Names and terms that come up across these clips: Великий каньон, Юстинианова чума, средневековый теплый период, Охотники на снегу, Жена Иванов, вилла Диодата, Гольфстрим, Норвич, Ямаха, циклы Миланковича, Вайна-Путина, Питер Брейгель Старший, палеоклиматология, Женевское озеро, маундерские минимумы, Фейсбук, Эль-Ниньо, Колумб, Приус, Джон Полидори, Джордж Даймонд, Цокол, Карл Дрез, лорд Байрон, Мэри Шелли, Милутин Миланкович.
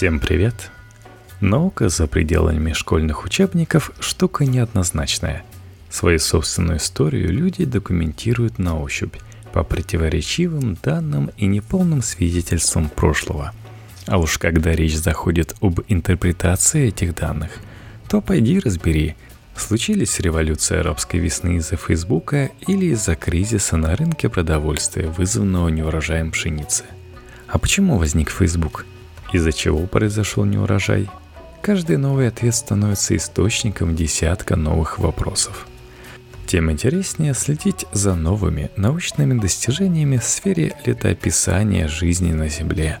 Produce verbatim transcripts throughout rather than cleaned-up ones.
Всем привет! Наука за пределами школьных учебников – штука неоднозначная. Свою собственную историю люди документируют на ощупь, по противоречивым данным и неполным свидетельствам прошлого. А уж когда речь заходит об интерпретации этих данных, то пойди разбери, случились революция арабской весны из-за Фейсбука или из-за кризиса на рынке продовольствия, вызванного неурожаем пшеницы. А почему возник Фейсбук? Из-за чего произошел неурожай? Каждый новый ответ становится источником десятка новых вопросов. Тем интереснее следить за новыми научными достижениями в сфере летописания жизни на Земле,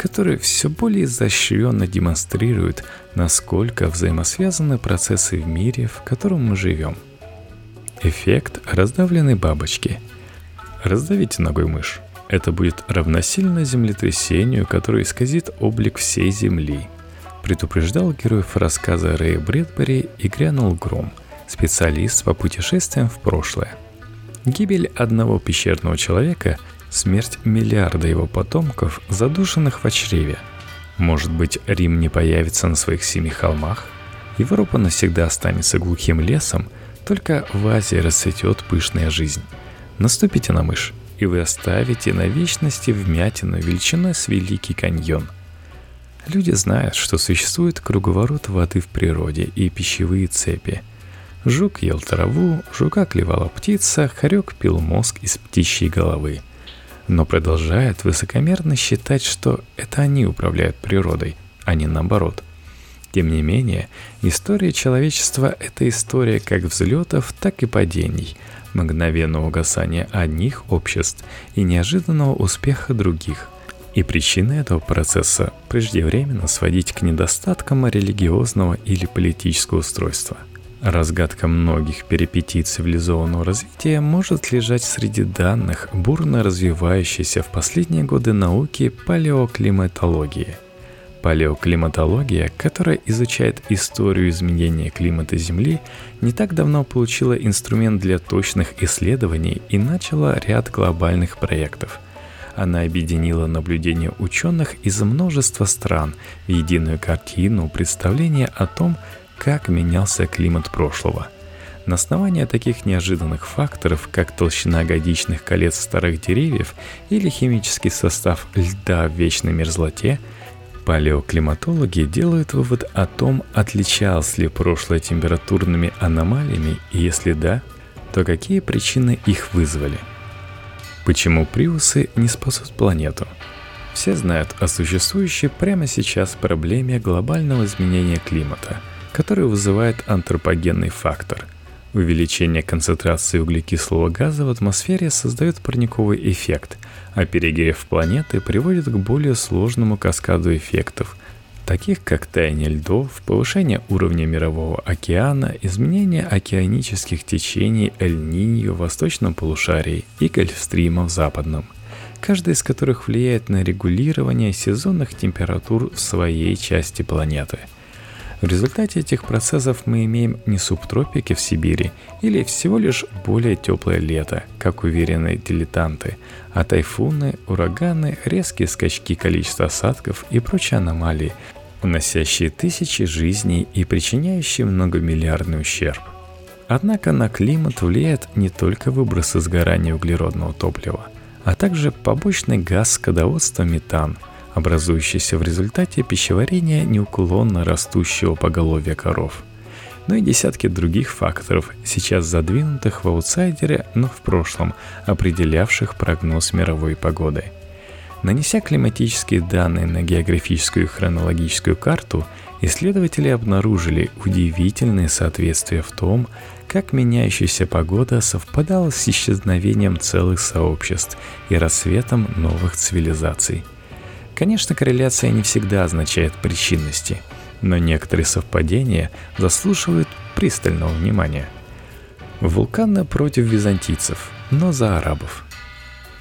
которые все более изощренно демонстрируют, насколько взаимосвязаны процессы в мире, в котором мы живем. Эффект раздавленной бабочки. Раздавите ногой мышь. Это будет равносильно землетрясению, которое исказит облик всей Земли. Предупреждал героев рассказа Рэя Брэдбери «И грянул гром», специалист по путешествиям в прошлое. Гибель одного пещерного человека – смерть миллиарда его потомков, задушенных в чреве. Может быть, Рим не появится на своих семи холмах? Европа навсегда останется глухим лесом, только в Азии расцветет пышная жизнь. Наступите на мышь, и вы оставите на вечности вмятину величиной с Великий каньон. Люди знают, что существует круговорот воды в природе и пищевые цепи. Жук ел траву, жука клевала птица, хорек пил мозг из птичьей головы. Но продолжают высокомерно считать, что это они управляют природой, а не наоборот. Тем не менее, история человечества – это история как взлетов, так и падений, мгновенного угасания одних обществ и неожиданного успеха других. И причины этого процесса преждевременно сводить к недостаткам религиозного или политического устройства. Разгадка многих перипетий цивилизованного развития может лежать среди данных, бурно развивающейся в последние годы науки палеоклиматологии. Палеоклиматология, которая изучает историю изменения климата Земли, не так давно получила инструмент для точных исследований и начала ряд глобальных проектов. Она объединила наблюдения ученых из множества стран в единую картину представления о том, как менялся климат прошлого. На основании таких неожиданных факторов, как толщина годичных колец старых деревьев или химический состав льда в вечной мерзлоте, палеоклиматологи делают вывод о том, отличалось ли прошлое температурными аномалиями, и если да, то какие причины их вызвали. Почему приусы не спасут планету? Все знают о существующей прямо сейчас проблеме глобального изменения климата, которую вызывает антропогенный фактор. Увеличение концентрации углекислого газа в атмосфере создает парниковый эффект, а перегрев планеты приводит к более сложному каскаду эффектов, таких как таяние льдов, повышение уровня мирового океана, изменение океанических течений Эль-Ниньо в восточном полушарии и Гольфстрима в западном, каждая из которых влияет на регулирование сезонных температур в своей части планеты. В результате этих процессов мы имеем не субтропики в Сибири или всего лишь более теплое лето, как уверены дилетанты, а тайфуны, ураганы, резкие скачки количества осадков и прочие аномалии, уносящие тысячи жизней и причиняющие многомиллиардный ущерб. Однако на климат влияет не только выбросы сгорания углеродного топлива, а также побочный газ скотоводства метан, образующийся в результате пищеварения неуклонно растущего поголовья коров. Ну и десятки других факторов, сейчас задвинутых в аутсайдере, но в прошлом, определявших прогноз мировой погоды. Нанеся климатические данные на географическую и хронологическую карту, исследователи обнаружили удивительные соответствия в том, как меняющаяся погода совпадала с исчезновением целых сообществ и рассветом новых цивилизаций. Конечно, корреляция не всегда означает причинности, но некоторые совпадения заслуживают пристального внимания. Вулканы против византийцев, но за арабов.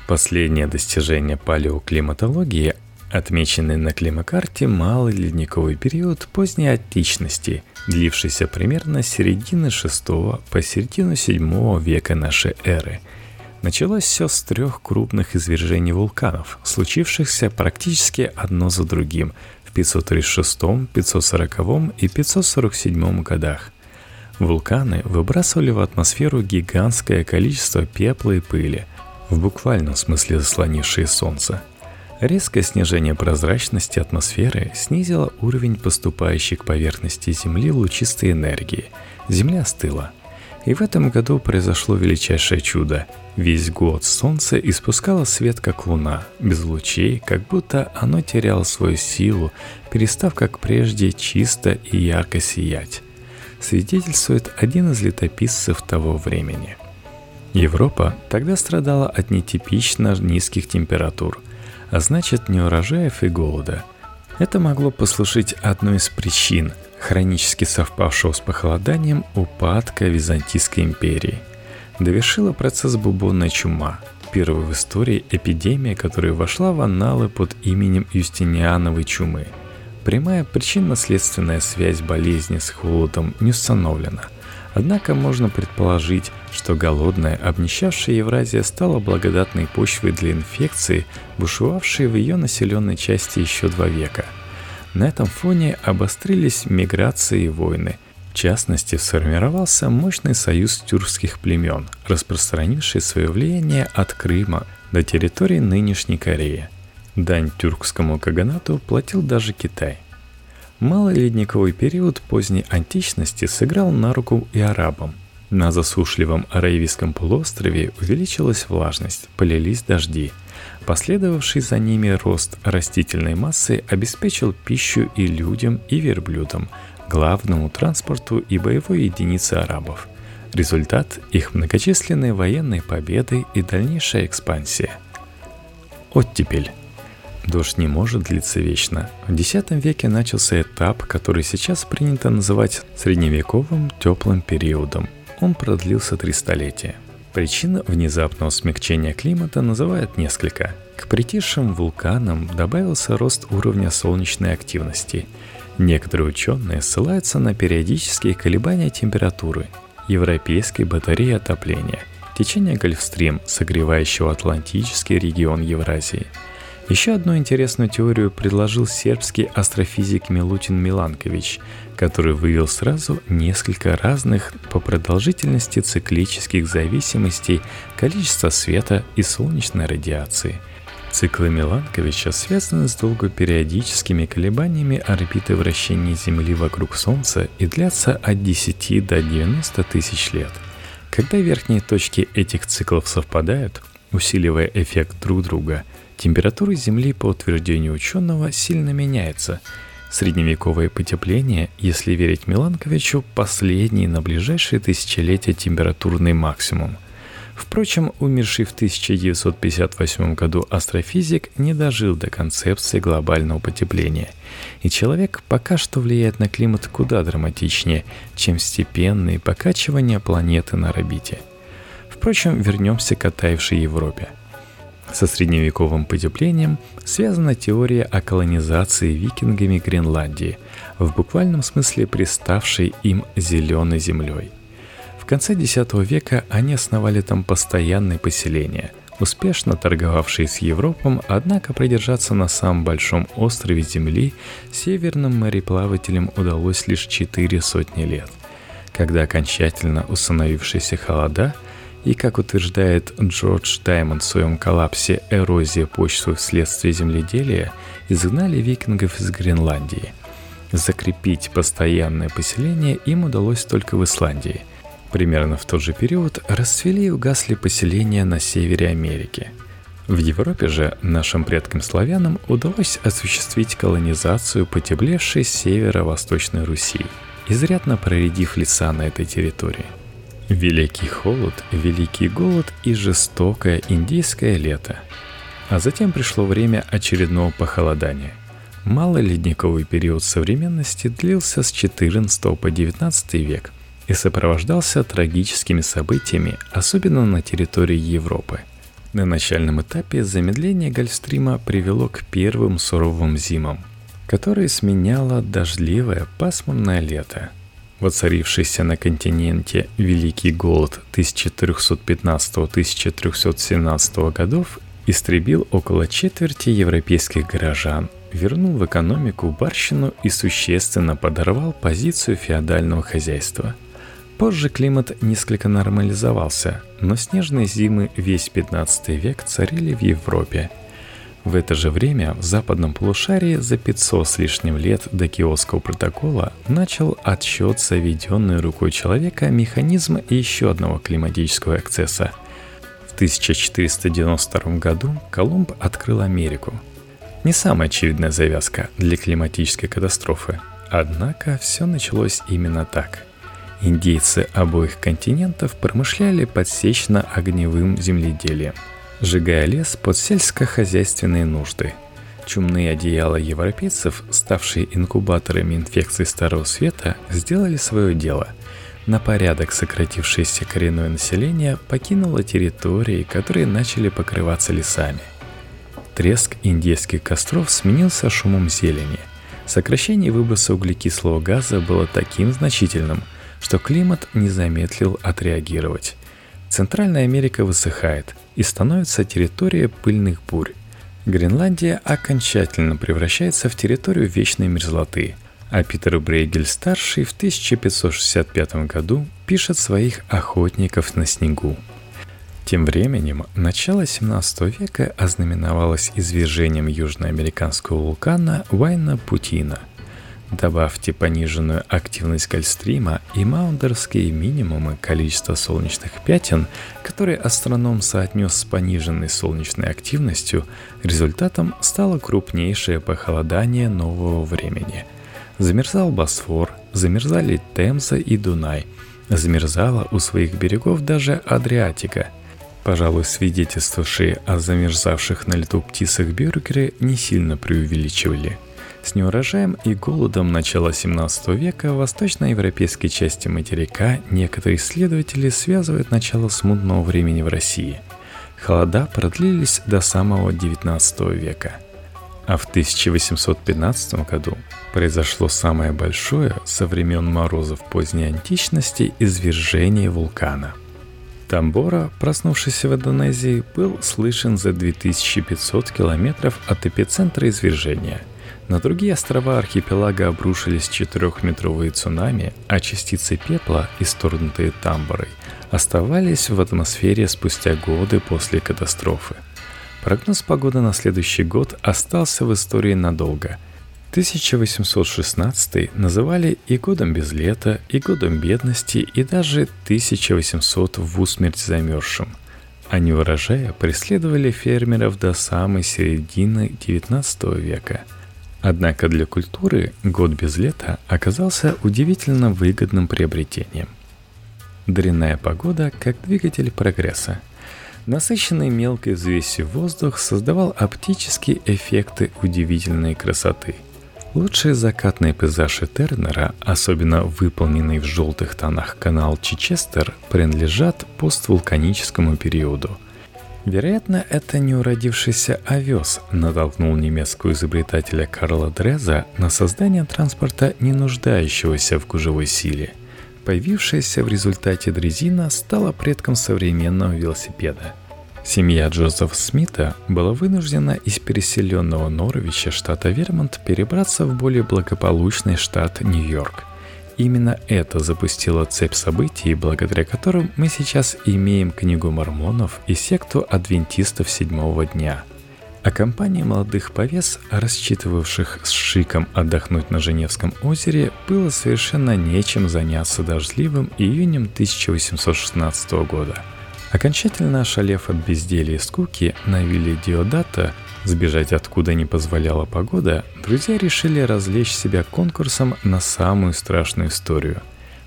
Последнее достижение палеоклиматологии, отмеченный на климакарте малый ледниковый период поздней античности, длившийся примерно с середины шестого по середину седьмого века нашей эры. Началось все с трех крупных извержений вулканов, случившихся практически одно за другим в пятьсот тридцать шестом, пятьсот сороковом и пятьсот сорок седьмом годах. Вулканы выбрасывали в атмосферу гигантское количество пепла и пыли, в буквальном смысле заслонившие солнце. Резкое снижение прозрачности атмосферы снизило уровень поступающей к поверхности Земли лучистой энергии. Земля остыла. И в этом году произошло величайшее чудо. Весь год солнце испускало свет как луна, без лучей, как будто оно теряло свою силу, перестав как прежде чисто и ярко сиять. Свидетельствует один из летописцев того времени. Европа тогда страдала от нетипично низких температур, а значит неурожаев и голода. Это могло послужить одной из причин хронически совпавшего с похолоданием упадка Византийской империи. Довершила процесс бубонная чума, первая в истории эпидемия, которая вошла в анналы под именем Юстиниановой чумы. Прямая причинно-следственная связь болезни с холодом не установлена, однако можно предположить, что голодная, обнищавшая Евразия стала благодатной почвой для инфекции, бушевавшей в ее населенной части еще два века. На этом фоне обострились миграции и войны. В частности, сформировался мощный союз тюркских племен, распространивший свое влияние от Крыма до территории нынешней Кореи. Дань тюркскому каганату платил даже Китай. Малый ледниковый период поздней античности сыграл на руку и арабам. На засушливом Аравийском полуострове увеличилась влажность, полились дожди. Последовавший за ними рост растительной массы обеспечил пищу и людям, и верблюдам, главному транспорту и боевой единице арабов. Результат – их многочисленные военные победы и дальнейшая экспансия. Оттепель. Дождь не может длиться вечно. В десятом веке начался этап, который сейчас принято называть средневековым теплым периодом. Он продлился три столетия. Причин внезапного смягчения климата называют несколько. К притихшим вулканам добавился рост уровня солнечной активности. Некоторые ученые ссылаются на периодические колебания температуры, европейские батареи отопления, течение Гольфстрим, согревающего Атлантический регион Евразии. Еще одну интересную теорию предложил сербский астрофизик Милутин Миланкович, который вывел сразу несколько разных по продолжительности циклических зависимостей количества света и солнечной радиации. Циклы Миланковича связаны с долгопериодическими колебаниями орбиты вращения Земли вокруг Солнца и длятся от десяти до девяноста тысяч лет. Когда верхние точки этих циклов совпадают, усиливая эффект друг друга, температура Земли, по утверждению ученого, сильно меняется. Средневековое потепление, если верить Миланковичу, последний на ближайшие тысячелетия температурный максимум. Впрочем, умерший в тысяча девятьсот пятьдесят восьмом году астрофизик не дожил до концепции глобального потепления. И человек пока что влияет на климат куда драматичнее, чем степенные покачивания планеты на орбите. Впрочем, вернемся к оттаившей Европе. Со средневековым потеплением связана теория о колонизации викингами Гренландии, в буквальном смысле приставшей им зеленой землей. В конце десятого века они основали там постоянные поселения, успешно торговавшие с Европой, однако продержаться на самом большом острове Земли северным мореплавателям удалось лишь четыре сотни лет, когда окончательно установившиеся холода и, как утверждает Джордж Даймонд в своем коллапсе «Эрозия почвы вследствие земледелия», изгнали викингов из Гренландии. Закрепить постоянное поселение им удалось только в Исландии. Примерно в тот же период расцвели и угасли поселения на севере Америки. В Европе же нашим предкам-славянам удалось осуществить колонизацию потеплевшей северо-восточной Руси, изрядно проредив леса на этой территории. Великий холод, великий голод и жестокое индийское лето. А затем пришло время очередного похолодания. Малый ледниковый период современности длился с четырнадцатого по девятнадцатый век и сопровождался трагическими событиями, особенно на территории Европы. На начальном этапе замедление Гольфстрима привело к первым суровым зимам, которые сменяло дождливое пасмурное лето. Воцарившийся на континенте Великий голод тысяча четыреста пятнадцатого — тысяча триста семнадцатого годов истребил около четверти европейских горожан, вернул в экономику барщину и существенно подорвал позицию феодального хозяйства. Позже климат несколько нормализовался, но снежные зимы весь пятнадцатый век царили в Европе. В это же время в западном полушарии за пятьсот с лишним лет до Киотского протокола начал отсчет, заведенный рукой человека, механизма еще одного климатического эксцесса. В тысяча четыреста девяносто втором году Колумб открыл Америку. Не самая очевидная завязка для климатической катастрофы, однако все началось именно так. Индейцы обоих континентов промышляли подсечно-огневым земледелием, сжигая лес под сельскохозяйственные нужды. Чумные одеяла европейцев, ставшие инкубаторами инфекций Старого Света, сделали свое дело. На порядок сократившееся коренное население покинуло территории, которые начали покрываться лесами. Треск индейских костров сменился шумом зелени. Сокращение выброса углекислого газа было таким значительным, что климат не замедлил отреагировать. Центральная Америка высыхает и становится территорией пыльных бурь. Гренландия окончательно превращается в территорию вечной мерзлоты, а Питер Брейгель Старший в тысяча пятьсот шестьдесят пятом году пишет своих «Охотников на снегу». Тем временем начало семнадцатого века ознаменовалось извержением южноамериканского вулкана Вайна-Путина. Добавьте пониженную активность Гольфстрима и маундерские минимумы количества солнечных пятен, которые астроном соотнес с пониженной солнечной активностью, результатом стало крупнейшее похолодание нового времени. Замерзал Босфор, замерзали Темза и Дунай, замерзала у своих берегов даже Адриатика. Пожалуй, свидетельствовавшие о замерзавших на льду птицах бюргеры не сильно преувеличивали. С неурожаем и голодом начала семнадцатого века в восточноевропейской части материка некоторые исследователи связывают начало смутного времени в России. Холода продлились до самого девятнадцатого века. А в тысяча восемьсот пятнадцатом году произошло самое большое со времен морозов поздней античности извержение вулкана. Тамбора, проснувшийся в Индонезии, был слышен за две тысячи пятьсот километров от эпицентра извержения. На другие острова архипелага обрушились четырехметровые цунами, а частицы пепла, исторгнутые Тамборой, оставались в атмосфере спустя годы после катастрофы. Прогноз погоды на следующий год остался в истории надолго. тысяча восемьсот шестнадцатый называли и годом без лета, и годом бедности, и даже тысяча восемьсот в усмерть замерзшим. А неурожая преследовали фермеров до самой середины девятнадцатого века. Однако для культуры год без лета оказался удивительно выгодным приобретением. Дрянная погода как двигатель прогресса. Насыщенный мелкой взвесью воздух создавал оптические эффекты удивительной красоты. Лучшие закатные пейзажи Тернера, особенно выполненный в желтых тонах канал Чичестер, принадлежат поствулканическому периоду. Вероятно, это неуродившийся овес натолкнул немецкого изобретателя Карла Дреза на создание транспорта, не нуждающегося в гужевой силе. Появившаяся в результате дрезина стала предком современного велосипеда. Семья Джозефа Смита была вынуждена из переселенного Норвича штата Вермонт перебраться в более благополучный штат Нью-Йорк. Именно это запустило цепь событий, благодаря которым мы сейчас имеем Книгу Мормонов и секту адвентистов седьмого дня. О компании молодых повес, рассчитывавших с шиком отдохнуть на Женевском озере, было совершенно нечем заняться дождливым июнем тысяча восемьсот шестнадцатого года. Окончательно ошалев от безделья и скуки на вилле Диодата, сбежать откуда не позволяла погода, друзья решили развлечь себя конкурсом на самую страшную историю.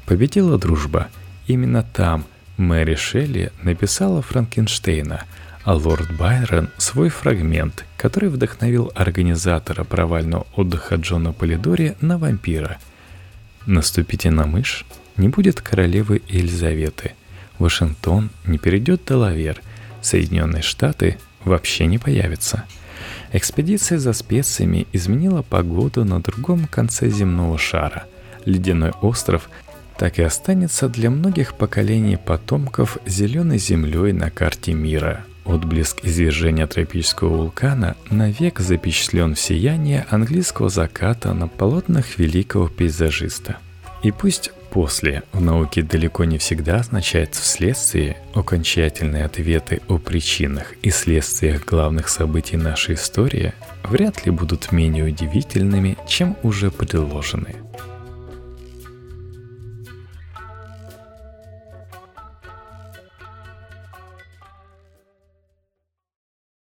Победила дружба. Именно там Мэри Шелли написала Франкенштейна, а лорд Байрон свой фрагмент, который вдохновил организатора провального отдыха Джона Полидори на вампира. «Наступите на мышь, не будет королевы Елизаветы. Вашингтон не перейдет Делавер. Соединенные Штаты вообще не появятся». Экспедиция за специями изменила погоду на другом конце земного шара. Ледяной остров так и останется для многих поколений потомков зеленой землей на карте мира, Отблеск извержения тропического вулкана навек запечатлен в сиянии английского заката на полотнах великого пейзажиста. И пусть после в науке далеко не всегда означается вследствие, окончательные ответы о причинах и следствиях главных событий нашей истории вряд ли будут менее удивительными, чем уже предложенные.